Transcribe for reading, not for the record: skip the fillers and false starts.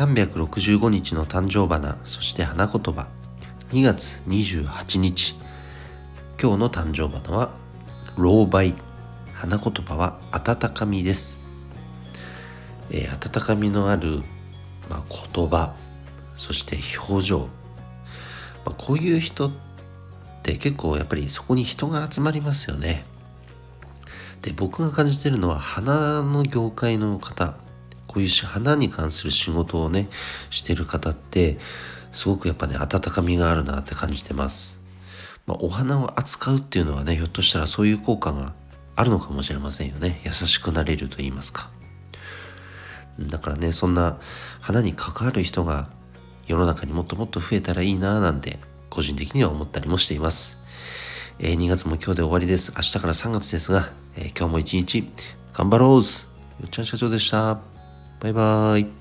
365日の誕生花、そして花言葉。2月28日。今日の誕生花は老梅。花言葉は温かみです。温かみのある、言葉、そして表情。こういう人って結構やっぱりそこに人が集まりますよね。で、僕が感じているのは花の業界の方、こういう花に関する仕事をねしてる方ってすごくやっぱね温かみがあるなって感じてます。お花を扱うっていうのはねひょっとしたらそういう効果があるのかもしれませんよね。優しくなれると言いますか。だからねそんな花に関わる人が世の中にもっともっと増えたらいいななんて個人的には思ったりもしています。2月も今日で終わりです。明日から3月ですが、今日も一日頑張ろう。よっちゃん社長でした。バイバーイ。